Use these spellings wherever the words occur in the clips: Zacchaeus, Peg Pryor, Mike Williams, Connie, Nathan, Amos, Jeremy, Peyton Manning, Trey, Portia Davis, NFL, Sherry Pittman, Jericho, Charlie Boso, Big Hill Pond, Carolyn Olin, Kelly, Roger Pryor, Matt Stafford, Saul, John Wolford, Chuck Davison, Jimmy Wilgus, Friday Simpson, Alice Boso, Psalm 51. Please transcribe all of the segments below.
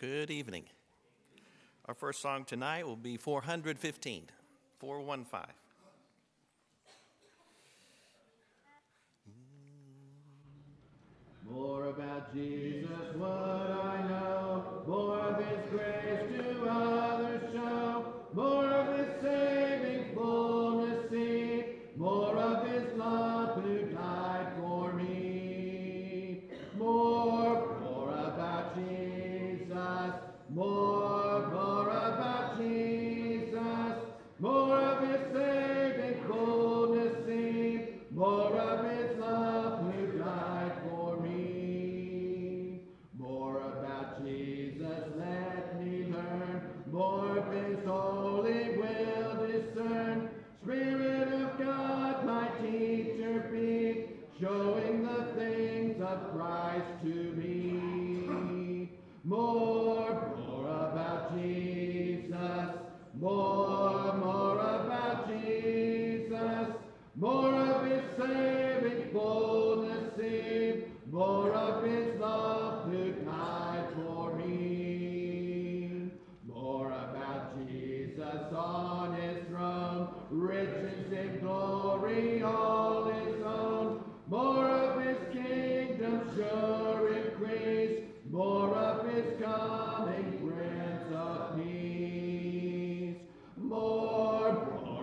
Good evening. Our first song tonight will be 415. 415. More about Jesus, what I know, more of his grace to others show, more of his saving fullness see, more of his love who died for me. More about Jesus, more about Jesus, more of his saving fullness see, more of his love who died for me. More of his holy will discern, Spirit of God, my teacher be, showing the things of Christ to me. More about Jesus, more about Jesus, more of his saving boldness see, more of his love who died for me. Jesus on his throne, riches and glory all his own, more of his kingdom sure increase, more of his coming Prince of Peace. More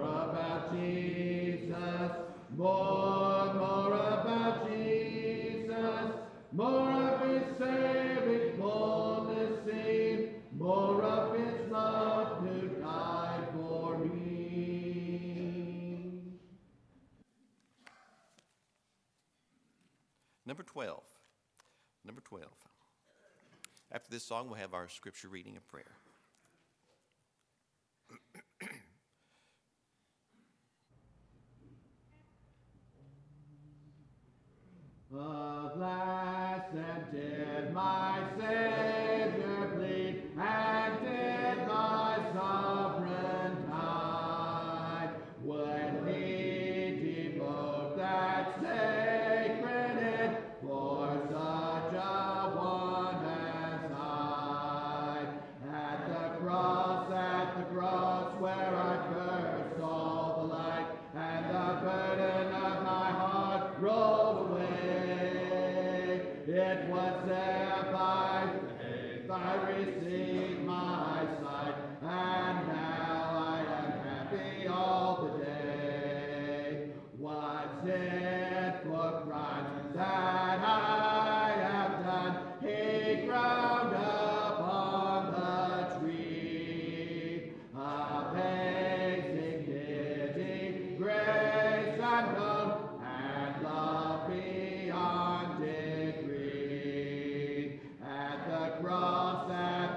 about Jesus, more about Jesus, more of his saving boldness seen, more of his love who died for me. Number 12. After this song, we'll have our scripture reading and prayer. Alas, and did my Savior bleed, and did my sovereign die, when he devoted that sacred end for such a one as I? At the cross where I first saw the light, and the burden of my heart rolled away. It was there by faith I received my sight, and now I am happy all the day. Was it for Christ that I have done? He ground upon the tree. Amazing pity, grace unknown, and love beyond it. At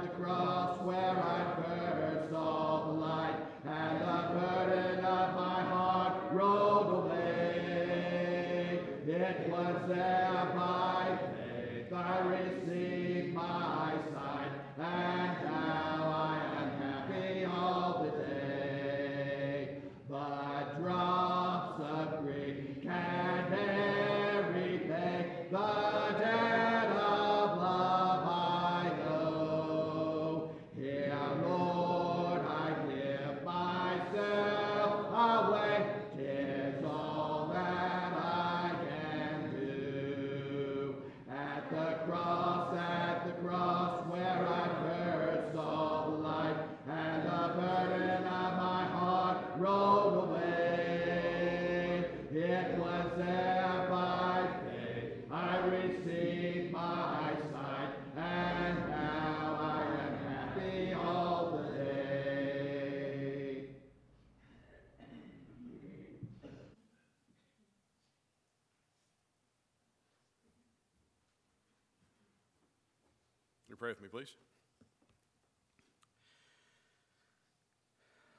the cross where I first saw the light, and the burden of my heart rolled away. It was there by faith I received my sight, and now I am happy all the day. But drops of grief can never pay the debt of love. At the cross where I first saw the light, and the burden of my heart rolled away. It was there by faith I received my sight, and now I am happy all the day. Pray with me, please.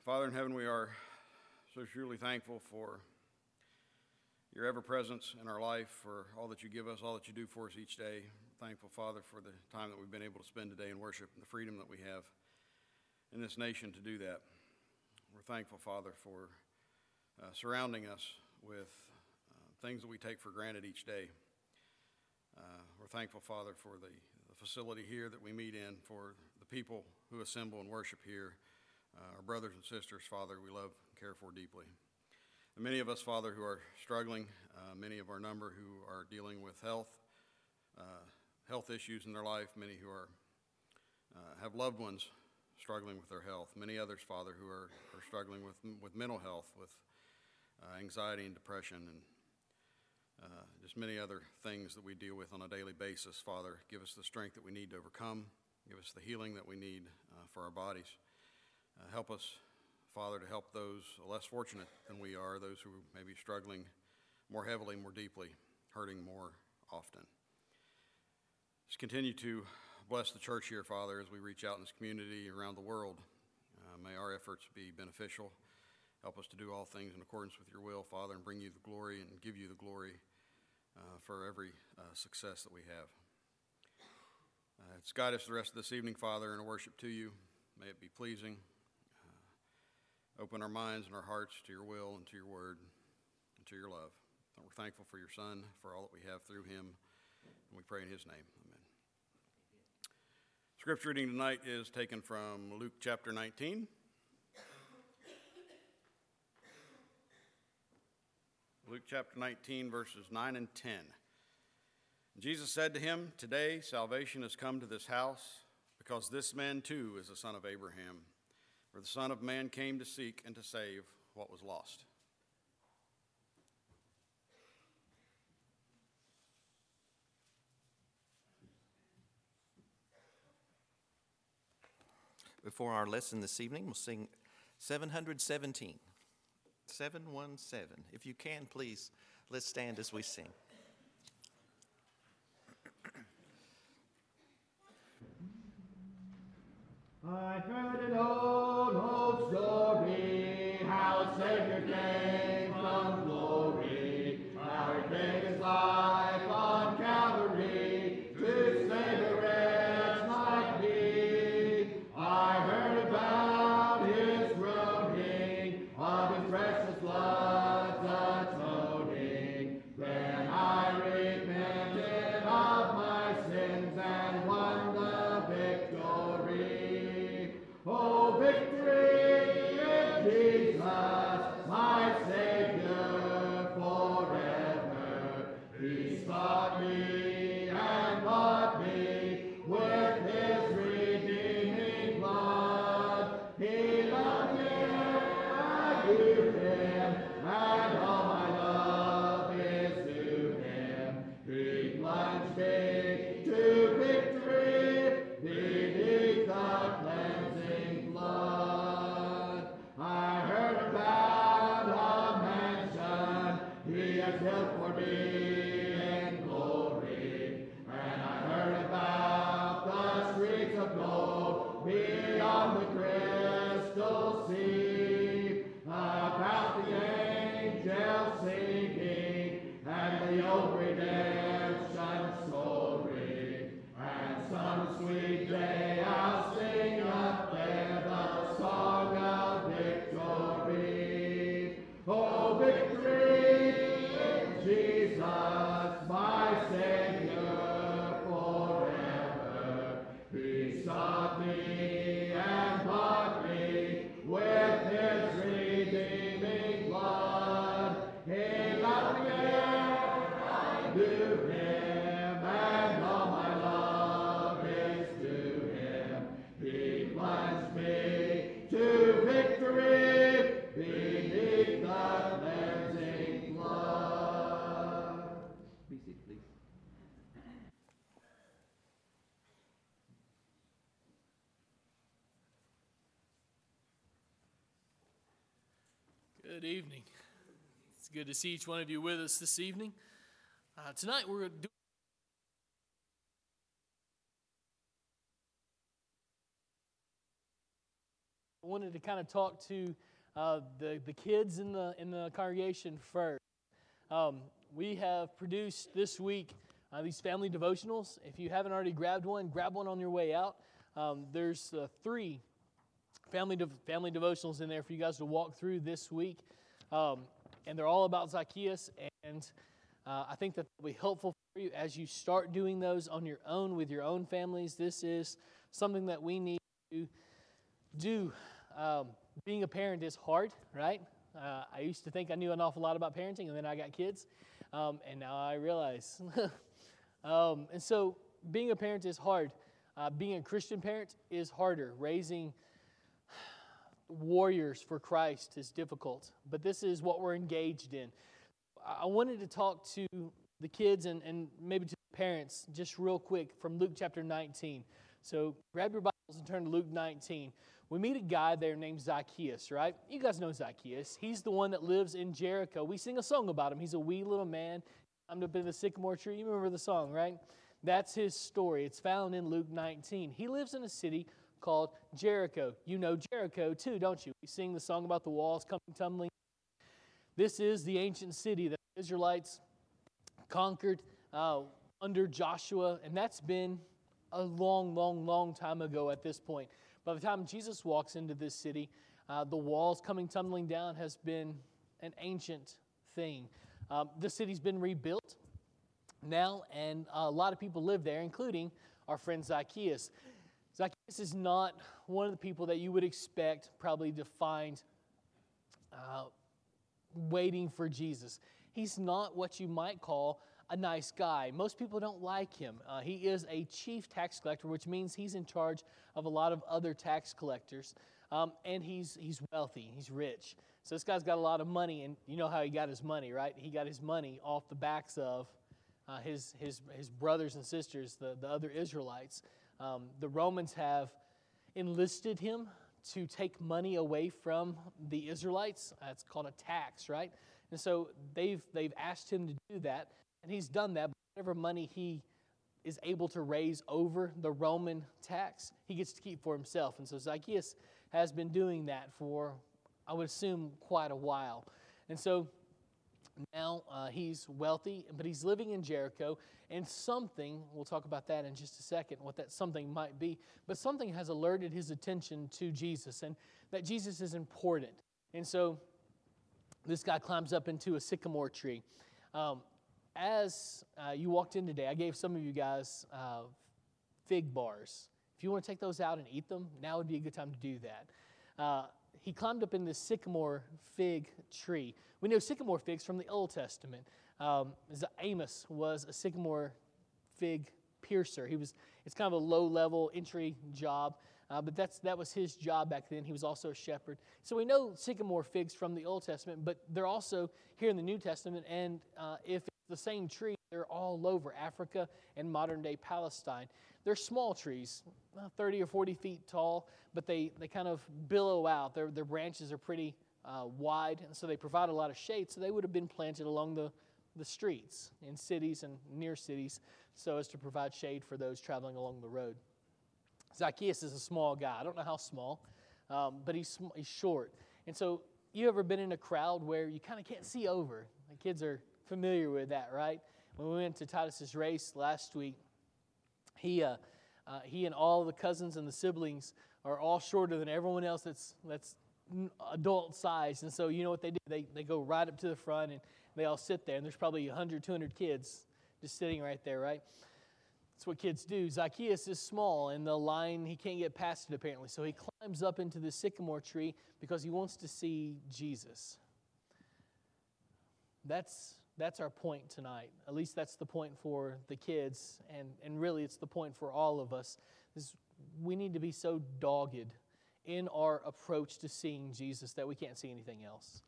Father in heaven, we are so surely thankful for your ever-presence in our life, for all that you give us, all that you do for us each day. We're thankful, Father, for the time that we've been able to spend today in worship and the freedom that we have in this nation to do that. We're thankful, Father, for surrounding us with things that we take for granted each day. We're thankful, Father, for the facility here that we meet in, for people who assemble and worship here, our brothers and sisters, Father, we love and care for deeply. And many of us, Father, who are struggling, many of our number who are dealing with health issues in their life, many who are have loved ones struggling with their health, many others, Father, who are struggling with mental health, with anxiety and depression, and just many other things that we deal with on a daily basis. Father, give us the strength that we need to overcome. Give us the healing that we need for our bodies. Help us, Father, to help those less fortunate than we are, those who may be struggling more heavily, more deeply, hurting more often. Just continue to bless the church here, Father, as we reach out in this community around the world. May our efforts be beneficial. Help us to do all things in accordance with your will, Father, and bring you the glory and give you the glory for every success that we have. It's guide us the rest of this evening, Father, in a worship to you. May it be pleasing. Open our minds and our hearts to your will and to your word and to your love. And we're thankful for your Son, for all that we have through him. And we pray in his name. Amen. Scripture reading tonight is taken from Luke chapter 19. Luke chapter 19, verses 9 and 10. Jesus said to him, "Today salvation has come to this house, because this man too is a son of Abraham. For the Son of Man came to seek and to save what was lost." Before our lesson this evening, we'll sing 717. 717. If you can, please, let's stand as we sing. I heard an old story, how a Savior came from glory, how he gave his life on Calvary to save a wretch like me. I heard about his groaning, of his precious blood's atoning. Then I repented of my sins and won the victory. Oh, victory in Jesus, my Savior forever. He sought me and bought me with his redeeming blood. He loved me, I give him, and all my love is to him. He plunged me to victory beneath the cleansing. I heard about a mansion he has built for me in glory, and I heard about the streets of gold beyond the crystal sea, about the angels singing and the old redemption story, and some sweet day I'll sing up there the song of victory. Oh, victory in Jesus, my Savior forever. He sought me and bought me with his redeeming blood. He loved me and I knew him, and all my love is to him. He plunged me to victory beneath the cleansing blood. Please sit, please. Good evening. It's good to see each one of you with us this evening. Tonight we're going to do wanted to kind of talk to the kids in the congregation first. We have produced this week these family devotionals. If you haven't already grabbed one, grab one on your way out. There's three family devotionals in there for you guys to walk through this week, and they're all about Zacchaeus. And I think that will be helpful for you as you start doing those on your own with your own families. This is something that we need to do. Being a parent is hard, right? I used to think I knew an awful lot about parenting, and then I got kids, and now I realize. And so being a parent is hard. Being a Christian parent is harder. Raising warriors for Christ is difficult, but this is what we're engaged in. I wanted to talk to the kids and maybe to the parents just real quick from Luke chapter 19. So grab your Bibles and turn to Luke 19. We meet a guy there named Zacchaeus, right? You guys know Zacchaeus. He's the one that lives in Jericho. We sing a song about him. He's a wee little man. He climbed up into the sycamore tree. You remember the song, right? That's his story. It's found in Luke 19. He lives in a city called Jericho. You know Jericho too, don't you? We sing the song about the walls coming tumbling. This is the ancient city that the Israelites conquered under Joshua, and that's been a long, long, long time ago at this point. By the time Jesus walks into this city, the walls coming tumbling down has been an ancient thing. The city's been rebuilt now, and a lot of people live there, including our friend Zacchaeus. Zacchaeus is not one of the people that you would expect probably to find waiting for Jesus. He's not what you might call a nice guy. Most people don't like him. He is a chief tax collector, which means he's in charge of a lot of other tax collectors, and he's wealthy. He's rich. So this guy's got a lot of money, and you know how he got his money, right? He got his money off the backs of his brothers and sisters, the other Israelites. The Romans have enlisted him to take money away from the Israelites. It's called a tax, right? And so they've asked him to do that, and he's done that. But whatever money he is able to raise over the Roman tax, he gets to keep for himself. And so Zacchaeus has been doing that for, I would assume, quite a while. And so now he's wealthy, but he's living in Jericho, and something, we'll talk about that in just a second, what that something might be, but something has alerted his attention to Jesus, and that Jesus is important. And so this guy climbs up into a sycamore tree. As you walked in today, I gave some of you guys fig bars. If you want to take those out and eat them, now would be a good time to do that. He climbed up in this sycamore fig tree. We know sycamore figs from the Old Testament. Amos was a sycamore fig piercer. It's kind of a low-level entry job, but that was his job back then. He was also a shepherd. So we know sycamore figs from the Old Testament, but they're also here in the New Testament, and if it's the same tree, they're all over Africa and modern-day Palestine. They're small trees, 30 or 40 feet tall, but they kind of billow out. Their branches are pretty wide, and so they provide a lot of shade, so they would have been planted along the streets in cities and near cities so as to provide shade for those traveling along the road. Zacchaeus is a small guy. I don't know how small, but he's short. And so you ever been in a crowd where you kind of can't see over? The kids are familiar with that, right? When we went to Titus's race last week, he and all the cousins and the siblings are all shorter than everyone else that's adult sized. And so you know what they do? They go right up to the front, and they all sit there. And there's probably 100, 200 kids just sitting right there, right? That's what kids do. Zacchaeus is small, and the line, he can't get past it apparently. So he climbs up into the sycamore tree because he wants to see Jesus. That's our point tonight. At least that's the point for the kids, and really it's the point for all of us. We need to be so dogged in our approach to seeing Jesus that we can't see anything else.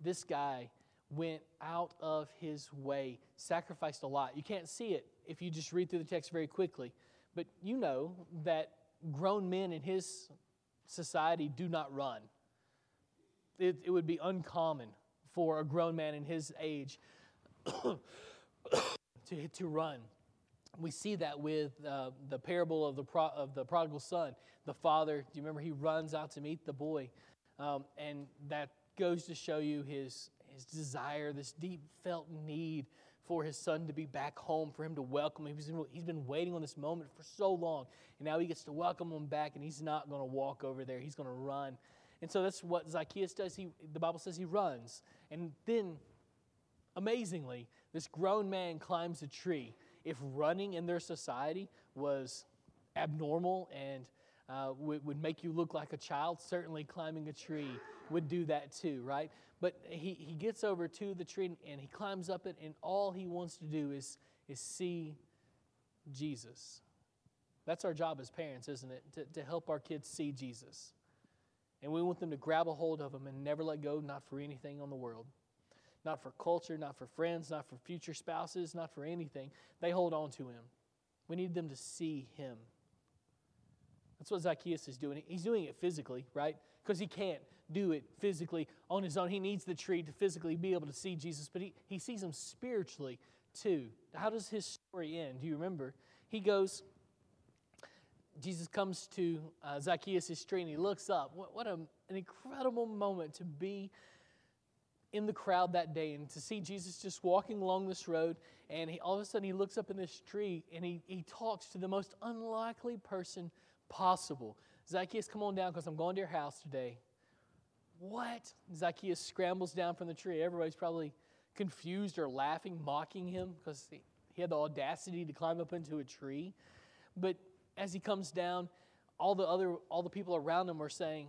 This guy went out of his way, sacrificed a lot. You can't see it if you just read through the text very quickly, but you know that grown men in his society do not run. It would be uncommon for a grown man in his age to run. We see that with the parable of the prodigal son. The father, do you remember, he runs out to meet the boy, and that goes to show you his desire, this deep felt need for his son to be back home, for him to welcome him. He's been waiting on this moment for so long, and now he gets to welcome him back, and he's not going to walk over there. He's going to run. And so that's what Zacchaeus does. The Bible says he runs. And then Amazingly, this grown man climbs a tree. If running in their society was abnormal and would make you look like a child, certainly climbing a tree would do that too, right? But he gets over to the tree and he climbs up it, and all he wants to do is see Jesus. That's our job as parents, isn't it? To help our kids see Jesus. And we want them to grab a hold of him and never let go, not for anything on the world. Not for culture, not for friends, not for future spouses, not for anything. They hold on to him. We need them to see him. That's what Zacchaeus is doing. He's doing it physically, right? Because he can't do it physically on his own. He needs the tree to physically be able to see Jesus, but he sees him spiritually too. How does his story end? Do you remember? He goes, Jesus comes to Zacchaeus' tree and he looks up. What an incredible moment to be in the crowd that day and to see Jesus just walking along this road, and all of a sudden he looks up in this tree and he talks to the most unlikely person possible. Zacchaeus, come on down because I'm going to your house today. What? Zacchaeus scrambles down from the tree. Everybody's probably confused or laughing, mocking him because he had the audacity to climb up into a tree. But as he comes down, all the people around him are saying,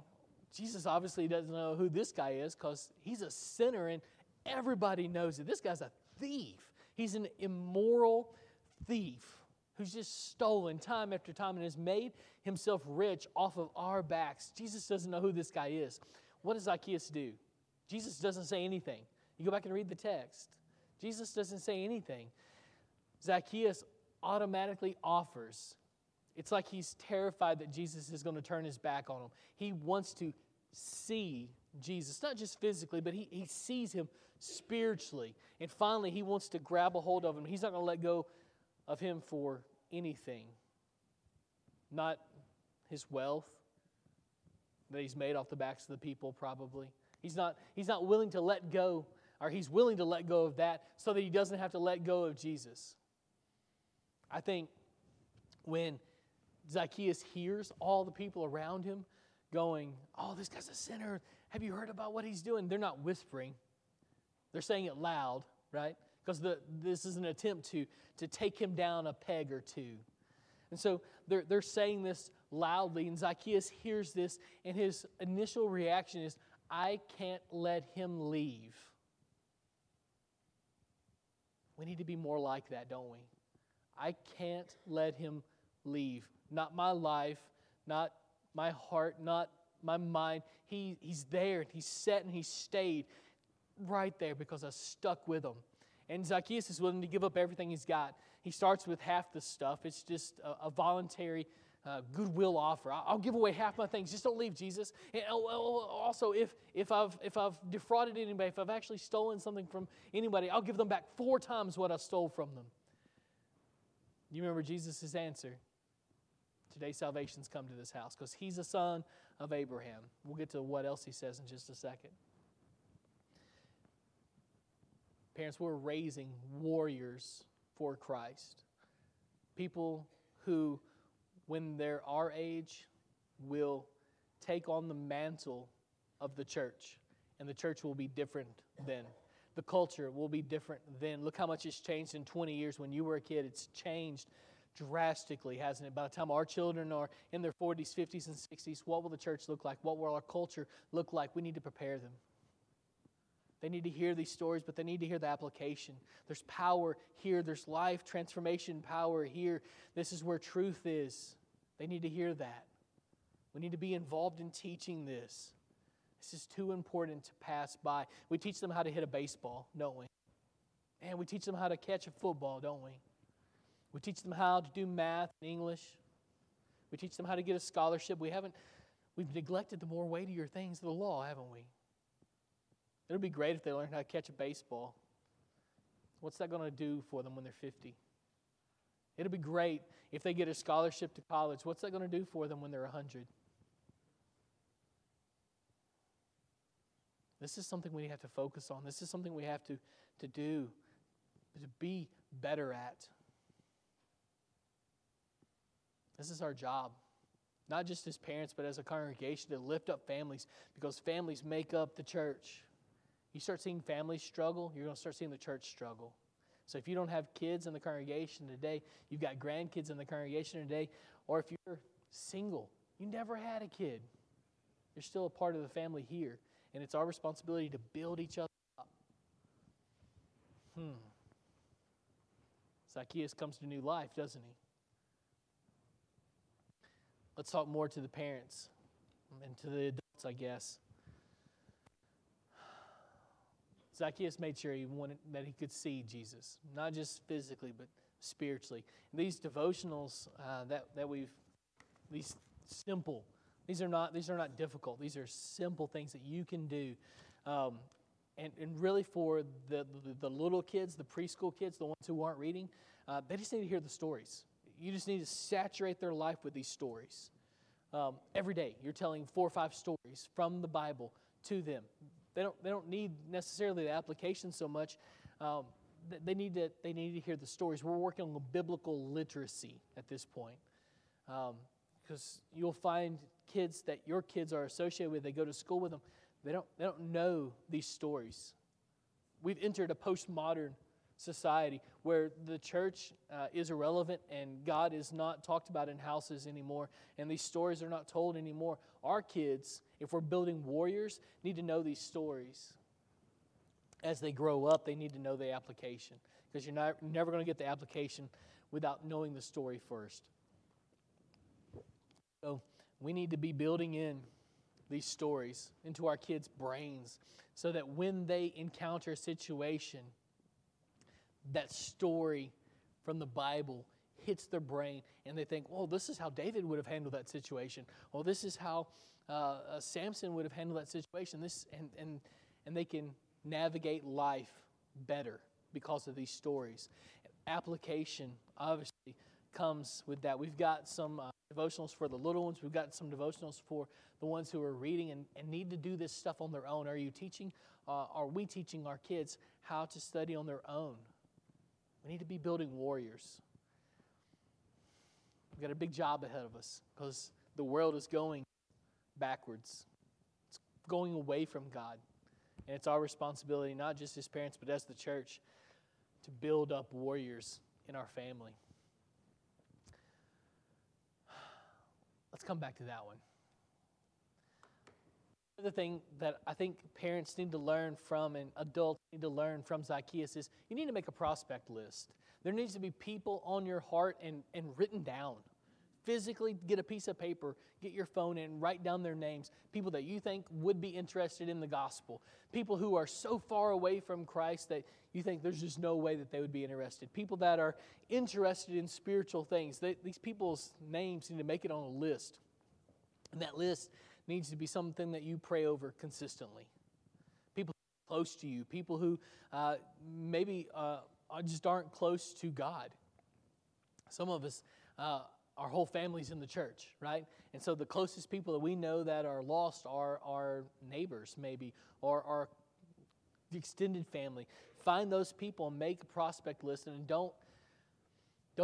Jesus obviously doesn't know who this guy is because he's a sinner and everybody knows it. This guy's a thief. He's an immoral thief who's just stolen time after time and has made himself rich off of our backs. Jesus doesn't know who this guy is. What does Zacchaeus do? Jesus doesn't say anything. You go back and read the text. Jesus doesn't say anything. Zacchaeus automatically offers. It's like he's terrified that Jesus is going to turn his back on him. He wants to see Jesus, not just physically, but he sees him spiritually. And finally, he wants to grab a hold of him. He's not going to let go of him for anything. Not his wealth that he's made off the backs of the people, probably. He's not willing to let go, or he's willing to let go of that so that he doesn't have to let go of Jesus. I think when Zacchaeus hears all the people around him going, oh, this guy's a sinner. Have you heard about what he's doing? They're not whispering. They're saying it loud, right? Because this is an attempt to take him down a peg or two. And so they're saying this loudly, and Zacchaeus hears this, and his initial reaction is, I can't let him leave. We need to be more like that, don't we? I can't let him leave. Not my life, not my heart, not my mind. He's there, and he's set, and he stayed right there because I stuck with him. And Zacchaeus is willing to give up everything he's got. He starts with half the stuff. It's just a voluntary goodwill offer. I'll give away half my things. Just don't leave, Jesus. And also, if I've defrauded anybody, if I've actually stolen something from anybody, I'll give them back 4 times what I stole from them. You remember Jesus' answer? Today salvation's come to this house because he's a son of Abraham. We'll get to what else he says in just a second. Parents, we're raising warriors for Christ. People who, when they're our age, will take on the mantle of the church. And the church will be different then. The culture will be different then. Look how much it's changed in 20 years. When you were a kid, it's changed drastically, hasn't it? By the time our children are in their 40s, 50s, and 60s, what will the church look like? What will our culture look like? We need to prepare them. They need to hear these stories, but they need to hear the application. There's power here. There's life, transformation, power here. This is where truth is. They need to hear that. We need to be involved in teaching this. This is too important to pass by. We teach them how to hit a baseball, don't we? And we teach them how to catch a football, don't we? We teach them how to do math and English. We teach them how to get a scholarship. We've neglected the more weightier things of the law, haven't we? It'll be great if they learn how to catch a baseball. What's that going to do for them when they're 50? It'll be great if they get a scholarship to college. What's that going to do for them when they're 100? This is something we have to focus on. This is something we have to do, to be better at. This is our job, not just as parents, but as a congregation, to lift up families, because families make up the church. You start seeing families struggle, you're going to start seeing the church struggle. So if you don't have kids in the congregation today, you've got grandkids in the congregation today, or if you're single, you never had a kid, you're still a part of the family here, and it's our responsibility to build each other up. Zacchaeus comes to new life, doesn't he? Let's talk more to the parents and to the adults, I guess. Zacchaeus made sure he wanted that he could see Jesus, not just physically, but spiritually. And these devotionals these simple. These are not difficult. These are simple things that you can do, and really for the little kids, the preschool kids, the ones who aren't reading, they just need to hear the stories. You just need to saturate their life with these stories. Every day, you're telling 4 or 5 stories from the Bible to them. They don't need necessarily the application so much. They need to hear the stories. We're working on biblical literacy at this point, because you'll find kids that your kids are associated with. They go to school with them. They don't know these stories. We've entered a postmodern society where the church is irrelevant and God is not talked about in houses anymore, and these stories are not told anymore. Our kids, if we're building warriors, need to know these stories. As they grow up, they need to know the application, because you're never going to get the application without knowing the story first. So we need to be building in these stories into our kids' brains so that when they encounter a situation, that story from the Bible hits their brain, and they think, oh, this is how David would have handled that situation. Oh, this is how Samson would have handled that situation. And they can navigate life better because of these stories. Application, obviously, comes with that. We've got some devotionals for the little ones. We've got some devotionals for the ones who are reading and need to do this stuff on their own. Are you teaching? Are we teaching our kids how to study on their own? We need to be building warriors. We've got a big job ahead of us because the world is going backwards. It's going away from God. And it's our responsibility, not just as parents, but as the church, to build up warriors in our family. Let's come back to that one. Another thing that I think parents need to learn from and adults need to learn from Zacchaeus is you need to make a prospect list. There needs to be people on your heart and written down. Physically get a piece of paper, get your phone and write down their names. People that you think would be interested in the gospel. People who are so far away from Christ that you think there's just no way that they would be interested. People that are interested in spiritual things. These people's names need to make it on a list. And that list needs to be something that you pray over consistently. People who are close to you, people who maybe just aren't close to God. Some of us, our whole family's in the church, right? And so the closest people that we know that are lost are our neighbors, maybe, or our extended family. Find those people and make a prospect list, and don't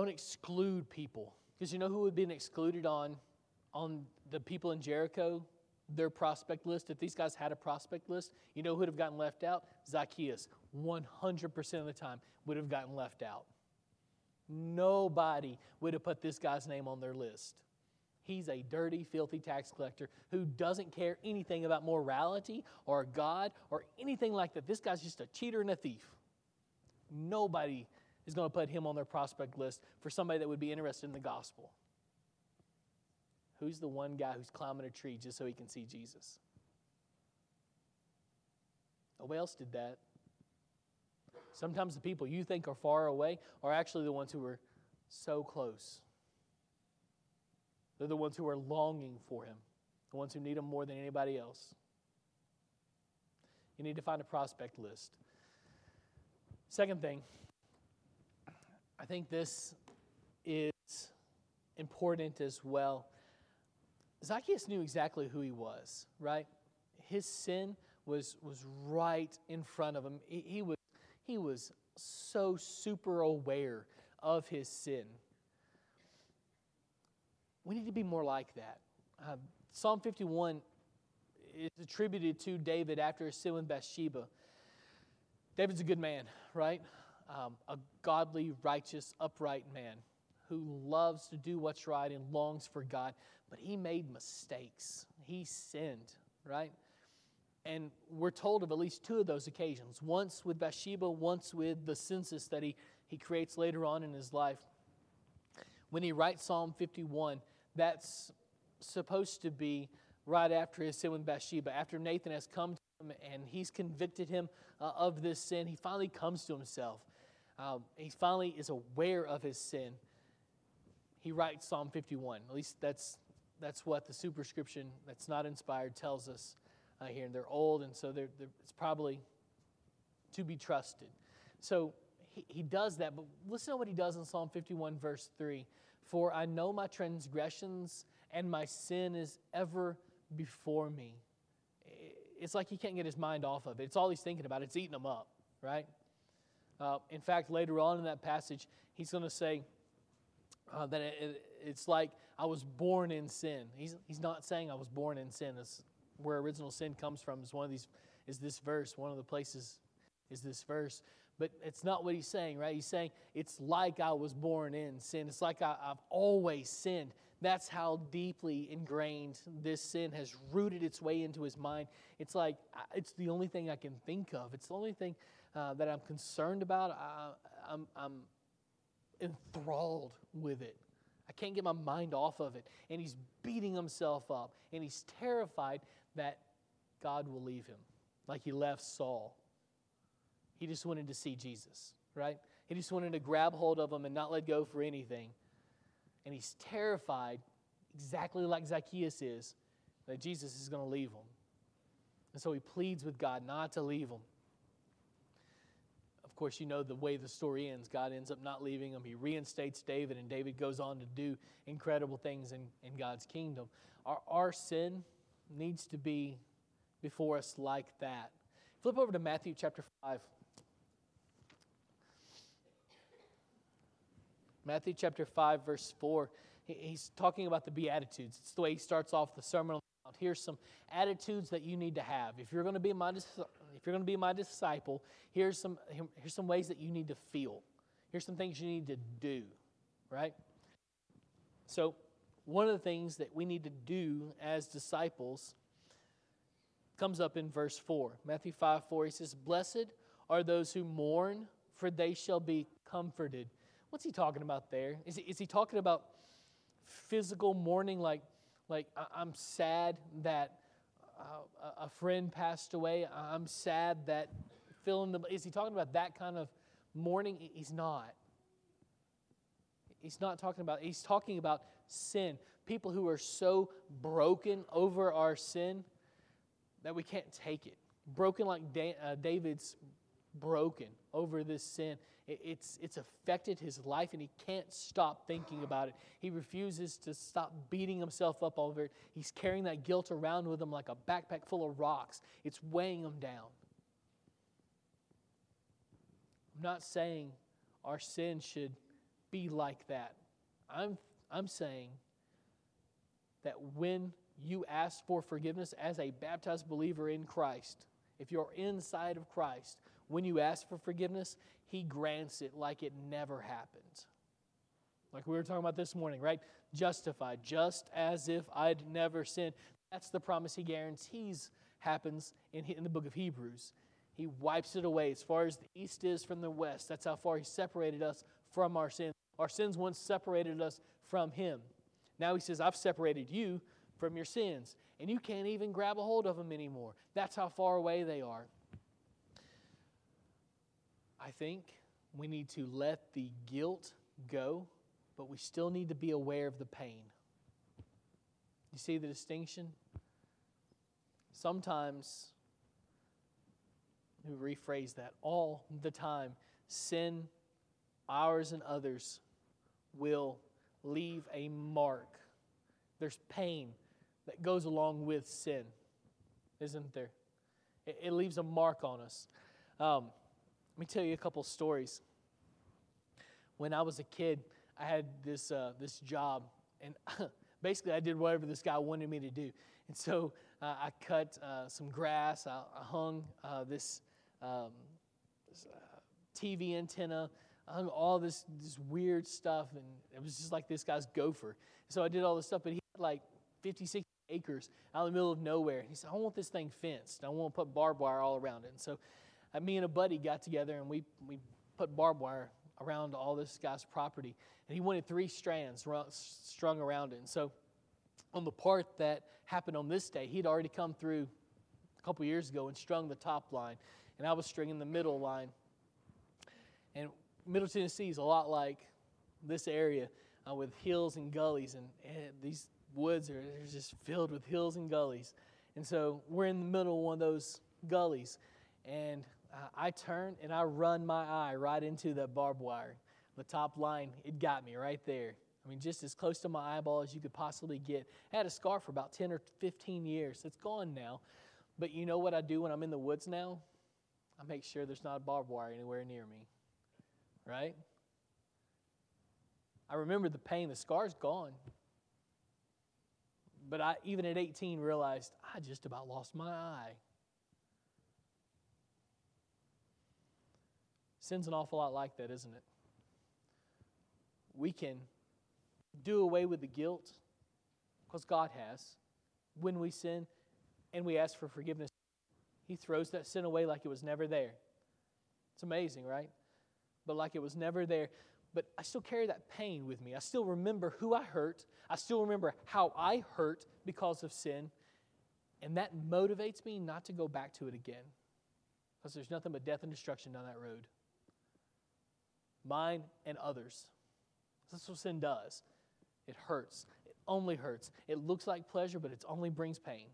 exclude people, because you know who would be excluded on the people in Jericho. Their prospect list, if these guys had a prospect list, you know who would have gotten left out? Zacchaeus, 100% of the time, would have gotten left out. Nobody would have put this guy's name on their list. He's a dirty, filthy tax collector who doesn't care anything about morality or God or anything like that. This guy's just a cheater and a thief. Nobody is going to put him on their prospect list for somebody that would be interested in the gospel. Who's the one guy who's climbing a tree just so he can see Jesus? Nobody else did that. Sometimes the people you think are far away are actually the ones who are so close. They're the ones who are longing for him, the ones who need him more than anybody else. You need to find a prospect list. Second thing, I think this is important as well. Zacchaeus knew exactly who he was, right? His sin was right in front of him. He was so super aware of his sin. We need to be more like that. Psalm 51 is attributed to David after his sin with Bathsheba. David's a good man, right? A godly, righteous, upright man who loves to do what's right and longs for God. But he made mistakes. He sinned, right? And we're told of at least two of those occasions, once with Bathsheba, once with the census that he creates later on in his life. When he writes Psalm 51, that's supposed to be right after his sin with Bathsheba, after Nathan has come to him and he's convicted him of this sin. He finally comes to himself. He finally is aware of his sin. He writes Psalm 51. At least that's what the superscription that's not inspired tells us here. And they're old, and so it's probably to be trusted. So he does that. But listen to what he does in Psalm 51, verse 3. For I know my transgressions, and my sin is ever before me. It's like he can't get his mind off of it. It's all he's thinking about. It's eating him up, right? In fact, later on in that passage, he's going to say that it's like I was born in sin. He's not saying I was born in sin. That's where original sin comes from. Is one of these is this verse. One of the places is this verse. But it's not what he's saying, right? He's saying it's like I was born in sin. It's like I've always sinned. That's how deeply ingrained this sin has rooted its way into his mind. It's like it's the only thing I can think of. It's the only thing that I'm concerned about. I'm enthralled with it. I can't get my mind off of it. And he's beating himself up. And he's terrified that God will leave him, like he left Saul. He just wanted to see Jesus, right? He just wanted to grab hold of him and not let go for anything. And he's terrified, exactly like Zacchaeus is, that Jesus is going to leave him. And so he pleads with God not to leave him. Of course, you know the way the story ends. God ends up not leaving him. He reinstates David, and David goes on to do incredible things in God's kingdom. Our sin needs to be before us like that. Flip over to Matthew chapter 5. Matthew chapter 5, verse 4, he's talking about the Beatitudes. It's the way he starts off the Sermon on the Mount. Here's some attitudes that you need to have. If you're going to be my disciple, here's some ways that you need to feel. Here's some things you need to do, right? So one of the things that we need to do as disciples comes up in verse 4. Matthew 5, 4, he says, Blessed are those who mourn, for they shall be comforted. What's he talking about there? Is he talking about physical mourning, like I'm sad that a friend passed away? I'm sad that is he talking about that kind of mourning? He's not. He's not talking about. He's talking about sin. People who are so broken over our sin that we can't take it. Broken like David's broken over this sin. It's affected his life, and he can't stop thinking about it. He refuses to stop beating himself up over it. He's carrying that guilt around with him like a backpack full of rocks. It's weighing him down. I'm not saying our sin should be like that. I'm saying that when you ask for forgiveness as a baptized believer in Christ, if you're inside of Christ, when you ask for forgiveness, he grants it like it never happened. Like we were talking about this morning, right? Justified, just as if I'd never sinned. That's the promise he guarantees happens in the book of Hebrews. He wipes it away as far as the east is from the west. That's how far he separated us from our sins. Our sins once separated us from him. Now he says, I've separated you from your sins, and you can't even grab a hold of them anymore. That's how far away they are. I think we need to let the guilt go, but we still need to be aware of the pain. You see the distinction? Sometimes, let me rephrase that, all the time, sin, ours and others, will leave a mark. There's pain that goes along with sin, isn't there? It leaves a mark on us. Let me tell you a couple stories. When I was a kid, I had this job, and basically I did whatever this guy wanted me to do. And so I cut some grass. I hung this TV antenna, hung all this weird stuff, and it was just like this guy's gopher. So I did all this stuff, but he had like 50, 60 acres out in the middle of nowhere. And he said, I want this thing fenced. I want to put barbed wire all around it. And so me and a buddy got together, and we put barbed wire around all this guy's property. And he wanted 3 strands strung around it. And so on the part that happened on this day, he'd already come through a couple years ago and strung the top line. And I was stringing the middle line. And Middle Tennessee is a lot like this area with hills and gullies. And these woods are just filled with hills and gullies. And so we're in the middle of one of those gullies. And I turn and I run my eye right into that barbed wire. The top line, it got me right there. I mean, just as close to my eyeball as you could possibly get. I had a scar for about 10 or 15 years. It's gone now. But you know what I do when I'm in the woods now? I make sure there's not a barbed wire anywhere near me. Right? I remember the pain. The scar's gone. But I, even at 18, realized I just about lost my eye. Sin's an awful lot like that, isn't it? We can do away with the guilt, because God has, when we sin and we ask for forgiveness. He throws that sin away like it was never there. It's amazing, right? But like it was never there. But I still carry that pain with me. I still remember who I hurt. I still remember how I hurt because of sin. And that motivates me not to go back to it again. Because there's nothing but death and destruction down that road. Mine and others. That's what sin does. It hurts. It only hurts. It looks like pleasure, but it only brings pain.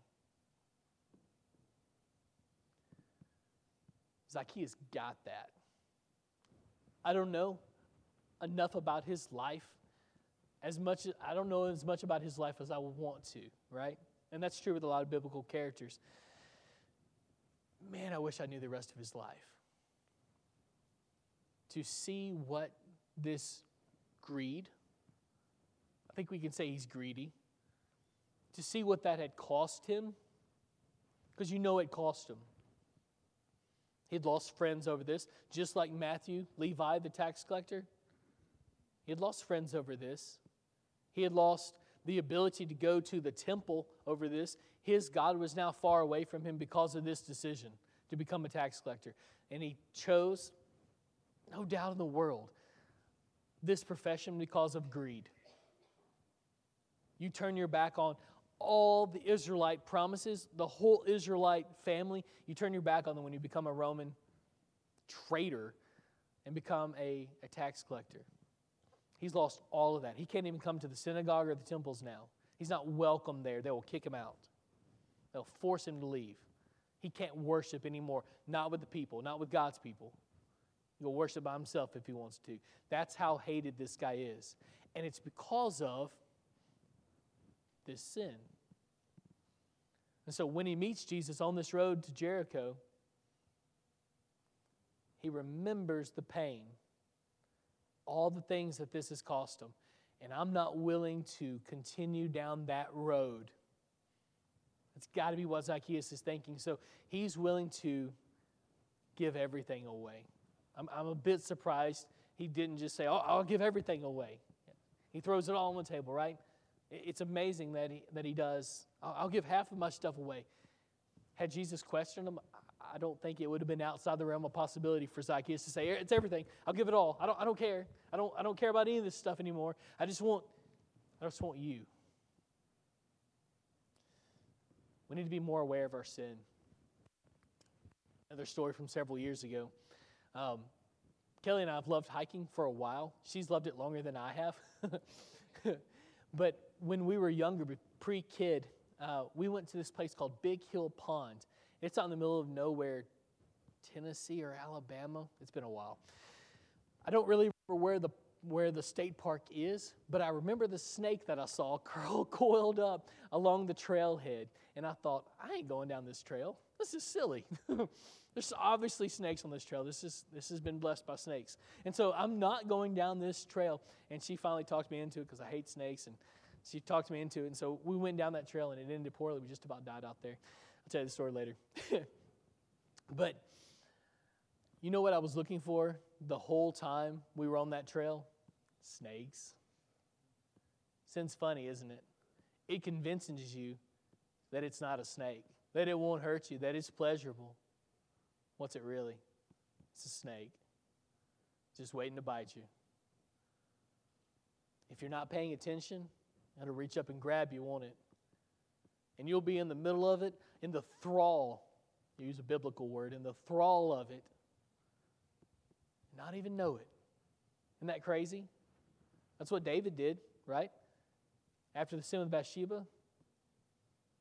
Zacchaeus got that. I don't know enough about his life I don't know as much about his life as I would want to, right? And that's true with a lot of biblical characters. Man, I wish I knew the rest of his life. To see what this greed, I think we can say he's greedy, to see what that had cost him, because you know it cost him. He'd lost friends over this, just like Matthew, Levi, the tax collector. He had lost friends over this. He had lost the ability to go to the temple over this. His God was now far away from him because of this decision to become a tax collector. And he chose, no doubt in the world, this profession because of greed. You turn your back on all the Israelite promises, the whole Israelite family, you turn your back on them when you become a Roman traitor and become a tax collector. He's lost all of that. He can't even come to the synagogue or the temples now. He's not welcome there. They will kick him out. They'll force him to leave. He can't worship anymore, not with the people, not with God's people. He'll worship by himself if he wants to. That's how hated this guy is. And it's because of this sin. And so when he meets Jesus on this road to Jericho, he remembers the pain, all the things that this has cost him. And I'm not willing to continue down that road. It's got to be what Zacchaeus is thinking. So he's willing to give everything away. I'm a bit surprised he didn't just say, oh, I'll give everything away. He throws it all on the table, right? It's amazing that he does. I'll give half of my stuff away. Had Jesus questioned him, I don't think it would have been outside the realm of possibility for Zacchaeus to say, "It's everything. I'll give it all. I don't care. I don't care about any of this stuff anymore. I just want you." We need to be more aware of our sin. Another story from several years ago. Kelly and I have loved hiking for a while. She's loved it longer than I have. But when we were younger, pre-kid, we went to this place called Big Hill Pond. It's out in the middle of nowhere, Tennessee or Alabama. It's been a while. I don't really remember where the state park is, but I remember the snake that I saw coiled up along the trailhead. And I thought, I ain't going down this trail. This is silly. There's obviously snakes on this trail. This has been blessed by snakes. And so I'm not going down this trail. And she finally talked me into it because I hate snakes. And she talked me into it. And so we went down that trail and it ended poorly. We just about died out there. I'll tell you the story later. But You know what I was looking for the whole time we were on that trail? Snakes. Sin's funny, isn't it? It convinces you that it's not a snake, that it won't hurt you, that it's pleasurable. What's it really? It's a snake, just waiting to bite you. If you're not paying attention, it'll reach up and grab you, won't it? And you'll be in the middle of it, in the thrall. You use a biblical word, in the thrall of it. Not even know it. Isn't that crazy? That's what David did, right? After the sin with Bathsheba,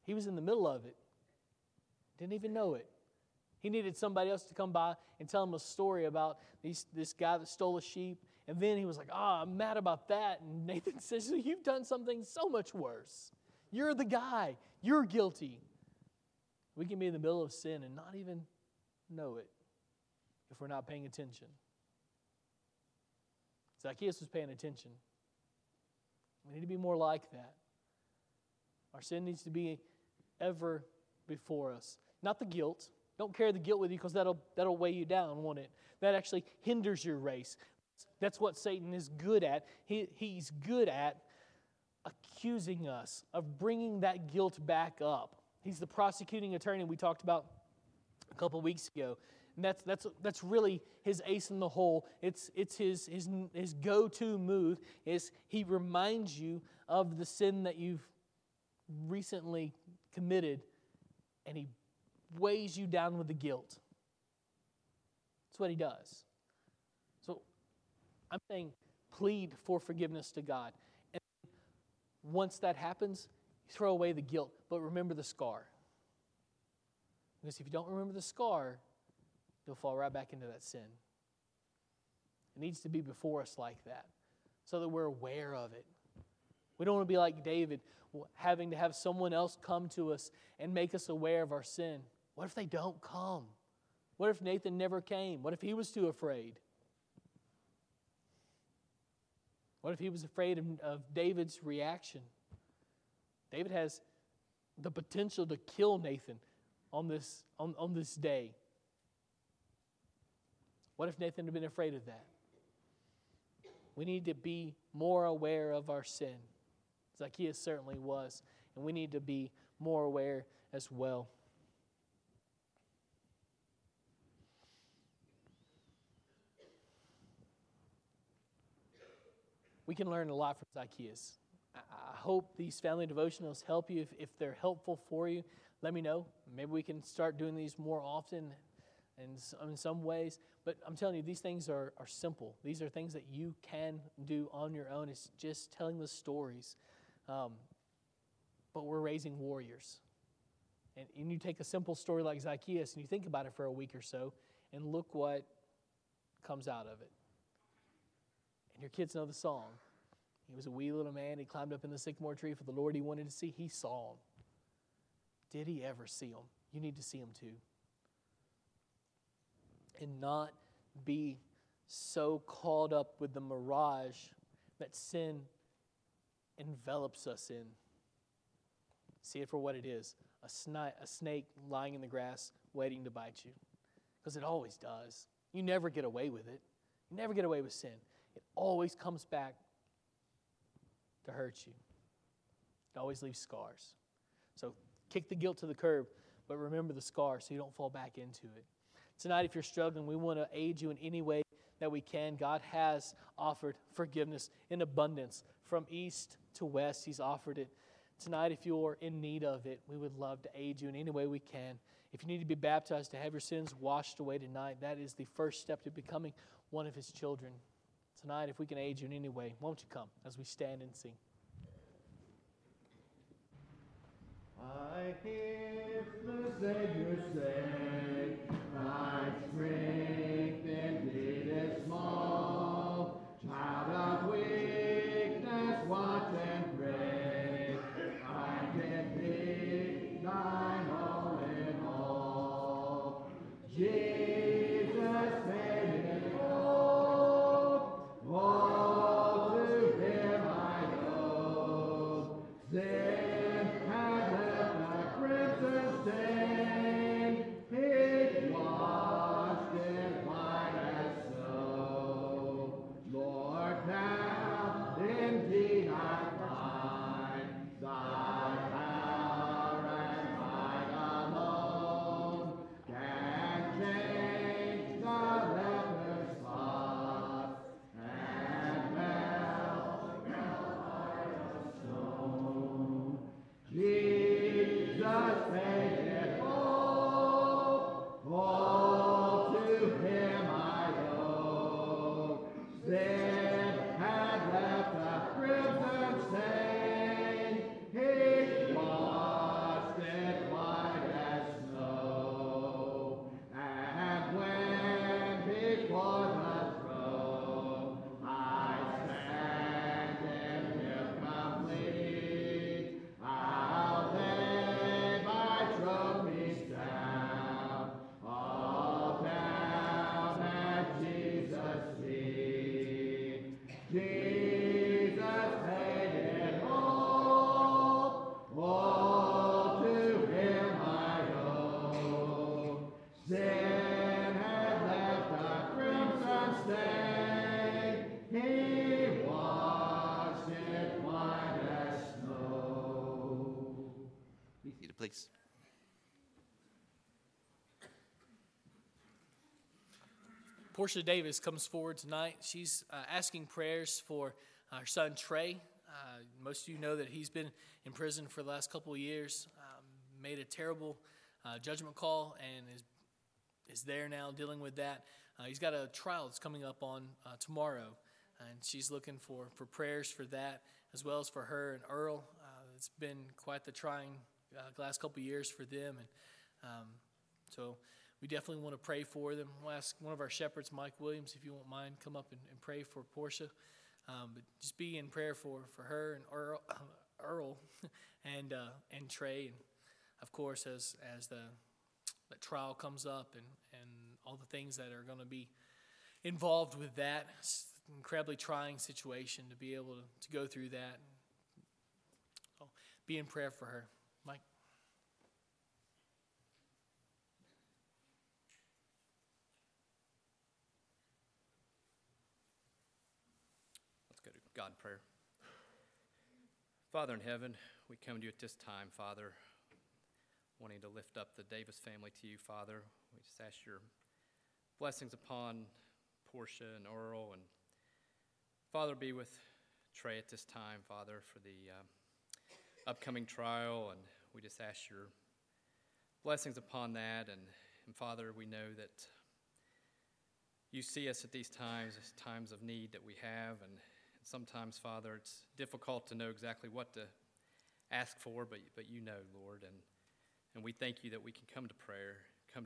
he was in the middle of it. Didn't even know it. He needed somebody else to come by and tell him a story about this guy that stole a sheep. And then he was like, I'm mad about that. And Nathan says, you've done something so much worse. You're the guy. You're guilty. We can be in the middle of sin and not even know it if we're not paying attention. Zacchaeus was paying attention. We need to be more like that. Our sin needs to be ever before us. Not the guilt. Don't carry the guilt with you because that'll weigh you down, won't it? That actually hinders your race. That's what Satan is good at. He's good at accusing us of bringing that guilt back up. He's the prosecuting attorney we talked about a couple weeks ago. And that's really his ace in the hole. It's his go-to move is he reminds you of the sin that you've recently committed, and he weighs you down with the guilt. That's what he does. So I'm saying plead for forgiveness to God. And once that happens, you throw away the guilt, but remember the scar. Because if you don't remember the scar, you'll fall right back into that sin. It needs to be before us like that so that we're aware of it. We don't want to be like David, having to have someone else come to us and make us aware of our sin. What if they don't come? What if Nathan never came? What if he was too afraid? What if he was afraid of David's reaction? David has the potential to kill Nathan on this day. What if Nathan had been afraid of that? We need to be more aware of our sin. Zacchaeus certainly was, and we need to be more aware as well. We can learn a lot from Zacchaeus. I hope these family devotionals help you. If they're helpful for you, let me know. Maybe we can start doing these more often. In some ways, but I'm telling you, these things are simple. These are things that you can do on your own. It's just telling the stories. But we're raising warriors. And you take a simple story like Zacchaeus and you think about it for a week or so, and look what comes out of it. And your kids know the song. He was a wee little man. He climbed up in the sycamore tree for the Lord he wanted to see. He saw him. Did he ever see him? You need to see him too. And not be so caught up with the mirage that sin envelops us in. See it for what it is, a snake lying in the grass waiting to bite you. Because it always does. You never get away with it. You never get away with sin. It always comes back to hurt you. It always leaves scars. So kick the guilt to the curb, but remember the scar so you don't fall back into it. Tonight, if you're struggling, we want to aid you in any way that we can. God has offered forgiveness in abundance. From east to west, He's offered it. Tonight, if you're in need of it, we would love to aid you in any way we can. If you need to be baptized to have your sins washed away tonight, that is the first step to becoming one of His children. Tonight, if we can aid you in any way, won't you come as we stand and sing? I hear the Savior say, my strength indeed is small, child of weakness, watch and pray. I can be thine all in all. Jesus made it all to Him I owe. Sin has left my crimson stain. Washed in white. please. Portia Davis comes forward tonight. She's asking prayers for her son, Trey. Most of you know that he's been in prison for the last couple of years, made a terrible judgment call, and is there now dealing with that. He's got a trial that's coming up on tomorrow, and she's looking for prayers for that, as well as for her and Earl. It's been quite the trying last couple of years for them, and so we definitely want to pray for them. We'll ask one of our shepherds, Mike Williams, if you won't mind, come up and pray for Portia. But just be in prayer for her and Earl and Trey, and of course as the trial comes up and all the things that are going to be involved with that. It's an incredibly trying situation to be able to go through that. So be in prayer for her. Mike. God in prayer. Father in heaven, we come to you at this time, Father, wanting to lift up the Davis family to you, Father. We just ask your blessings upon Portia and Earl, and Father, be with Trey at this time, Father, for the upcoming trial, and we just ask your blessings upon that, and Father, we know that you see us at these times of need that we have, and sometimes, Father, it's difficult to know exactly what to ask for, but you know, Lord, and we thank you that we can come to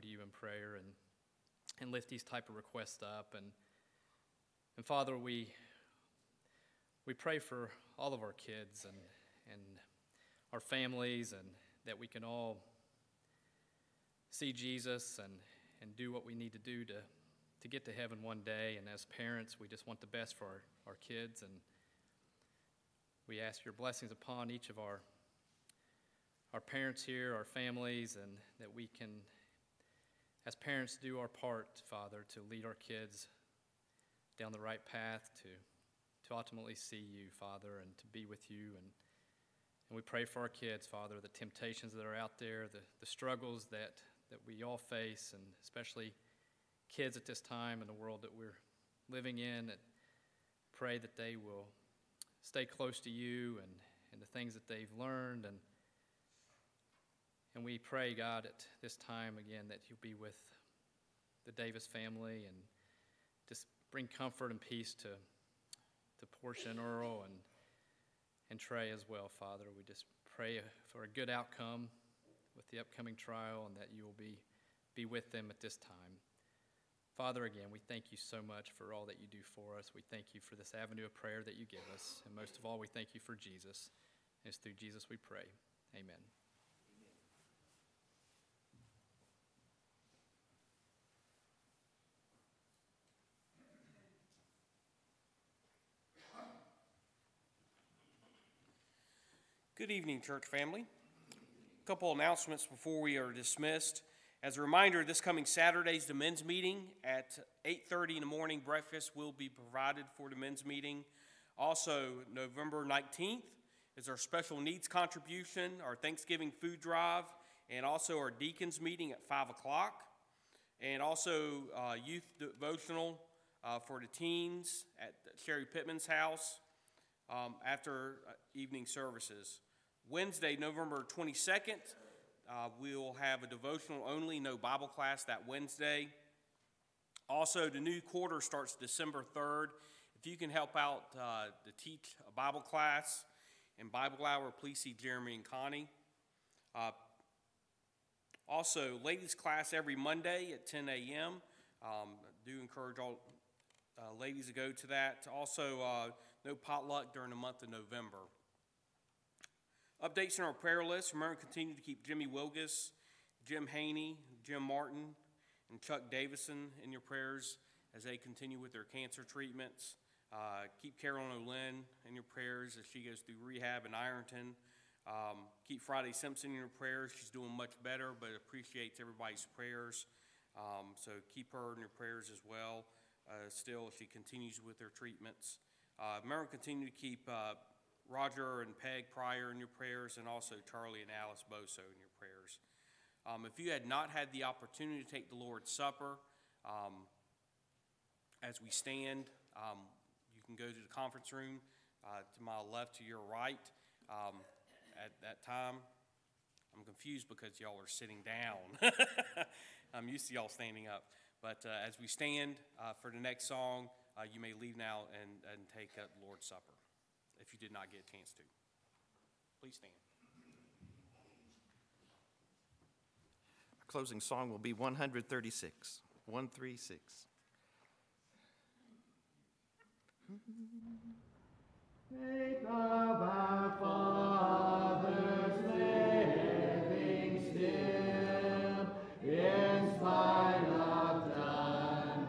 you in prayer, and lift these type of requests up, and Father, we pray for all of our kids and our families, and that we can all see Jesus and do what we need to do to get to heaven one day, and as parents, we just want the best for our kids, and we ask your blessings upon each of our parents here, our families, and that we can, as parents, do our part, Father, to lead our kids down the right path, to ultimately see you, Father, and to be with you, and we pray for our kids, Father, the temptations that are out there, the struggles that we all face, and especially kids at this time in the world that we're living in, and pray that they will stay close to you and the things that they've learned, and we pray, God, at this time again that you'll be with the Davis family and just bring comfort and peace to Portia and Earl and Trey as well, Father. We just pray for a good outcome with the upcoming trial, and that you will be with them at this time. Father, again, we thank you so much for all that you do for us. We thank you for this avenue of prayer that you give us. And most of all, we thank you for Jesus. And it's through Jesus we pray. Amen. Good evening, church family. A couple announcements before we are dismissed. As a reminder, this coming Saturday's the men's meeting at 8:30 in the morning. Breakfast will be provided for the men's meeting. Also, November 19th is our special needs contribution, our Thanksgiving food drive, and also our deacons meeting at 5 o'clock. And also youth devotional for the teens at Sherry Pittman's house after evening services. Wednesday, November 22nd. We'll have a devotional only, no Bible class that Wednesday. Also, the new quarter starts December 3rd. If you can help out to teach a Bible class and Bible hour, please see Jeremy and Connie. Also, ladies class every Monday at 10 a.m. I do encourage all ladies to go to that. Also, no potluck during the month of November. Updates in our prayer list. Remember, continue to keep Jimmy Wilgus, Jim Haney, Jim Martin, and Chuck Davison in your prayers as they continue with their cancer treatments. Keep Carolyn Olin in your prayers as she goes through rehab in Ironton. Keep Friday Simpson in your prayers. She's doing much better, but appreciates everybody's prayers. So keep her in your prayers as well. Still, she continues with her treatments. Remember, continue to keep Roger and Peg Pryor in your prayers, and also Charlie and Alice Boso in your prayers. If you had not had the opportunity to take the Lord's Supper, as we stand, you can go to the conference room to my left, to your right. At that time, I'm confused because y'all are sitting down. I'm used to y'all standing up. But as we stand for the next song, you may leave now and take up the Lord's Supper if you did not get a chance to. Please stand. Our closing song will be 136. 136. Take up our Father's living still, in spite of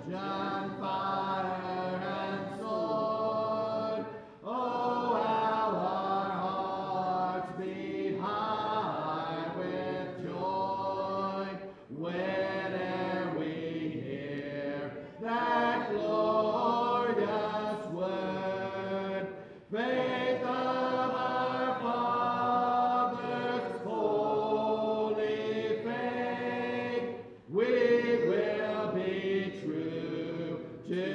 dungeon fire and sword. Oh, how our hearts beat high with joy whene'er we hear that glorious word. Faith of our Father's holy faith, we will be true to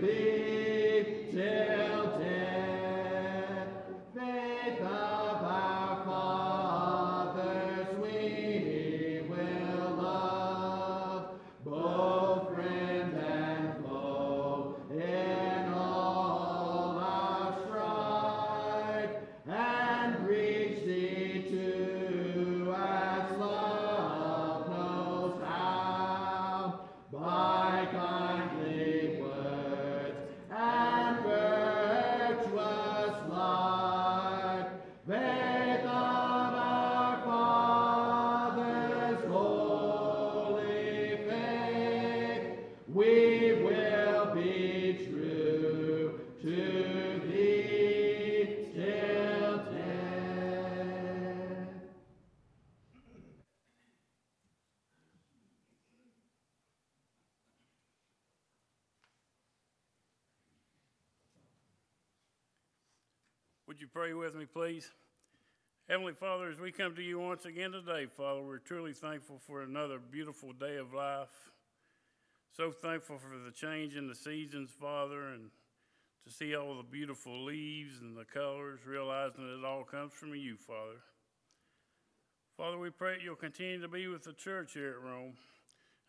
thee till death. Faith of our fathers we will love, both friend and foe, in all our strife, and reach thee too as love knows how, by kindly words and virtuous life. Faith of our fathers holy faith, we will be true to thee till death. Would you pray with me, please? Heavenly Father, as we come to you once again today, Father, we're truly thankful for another beautiful day of life. So thankful for the change in the seasons, Father, and to see all the beautiful leaves and the colors, realizing that it all comes from you, Father. Father, we pray that you'll continue to be with the church here at Rome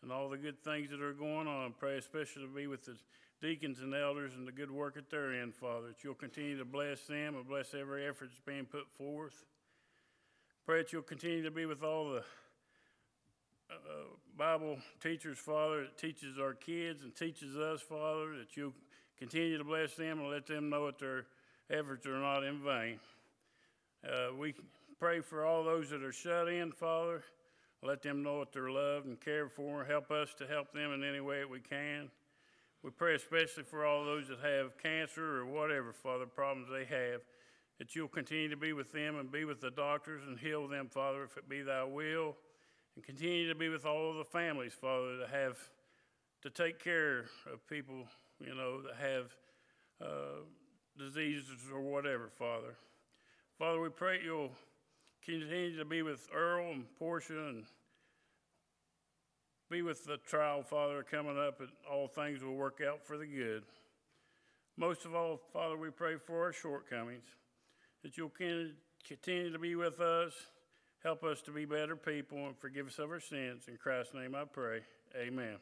and all the good things that are going on. Pray especially to be with the deacons and elders and the good work at their end, Father, that you'll continue to bless them and bless every effort that's being put forth. Pray that you'll continue to be with all the Bible teachers, Father, that teaches our kids and teaches us, Father, that you continue to bless them and let them know that their efforts are not in vain. We pray for all those that are shut in, Father. Let them know that they're loved and cared for. Help us to help them in any way that we can. We pray especially for all those that have cancer or whatever, Father, problems they have, that you'll continue to be with them and be with the doctors and heal them, Father, if it be thy will. And continue to be with all the families, Father, that have to take care of people, you know, that have diseases or whatever, Father. Father, we pray you'll continue to be with Earl and Portia and be with the trial, Father, coming up, and all things will work out for the good. Most of all, Father, we pray for our shortcomings, that you'll continue to be with us. Help us to be better people and forgive us of our sins. In Christ's name I pray. Amen.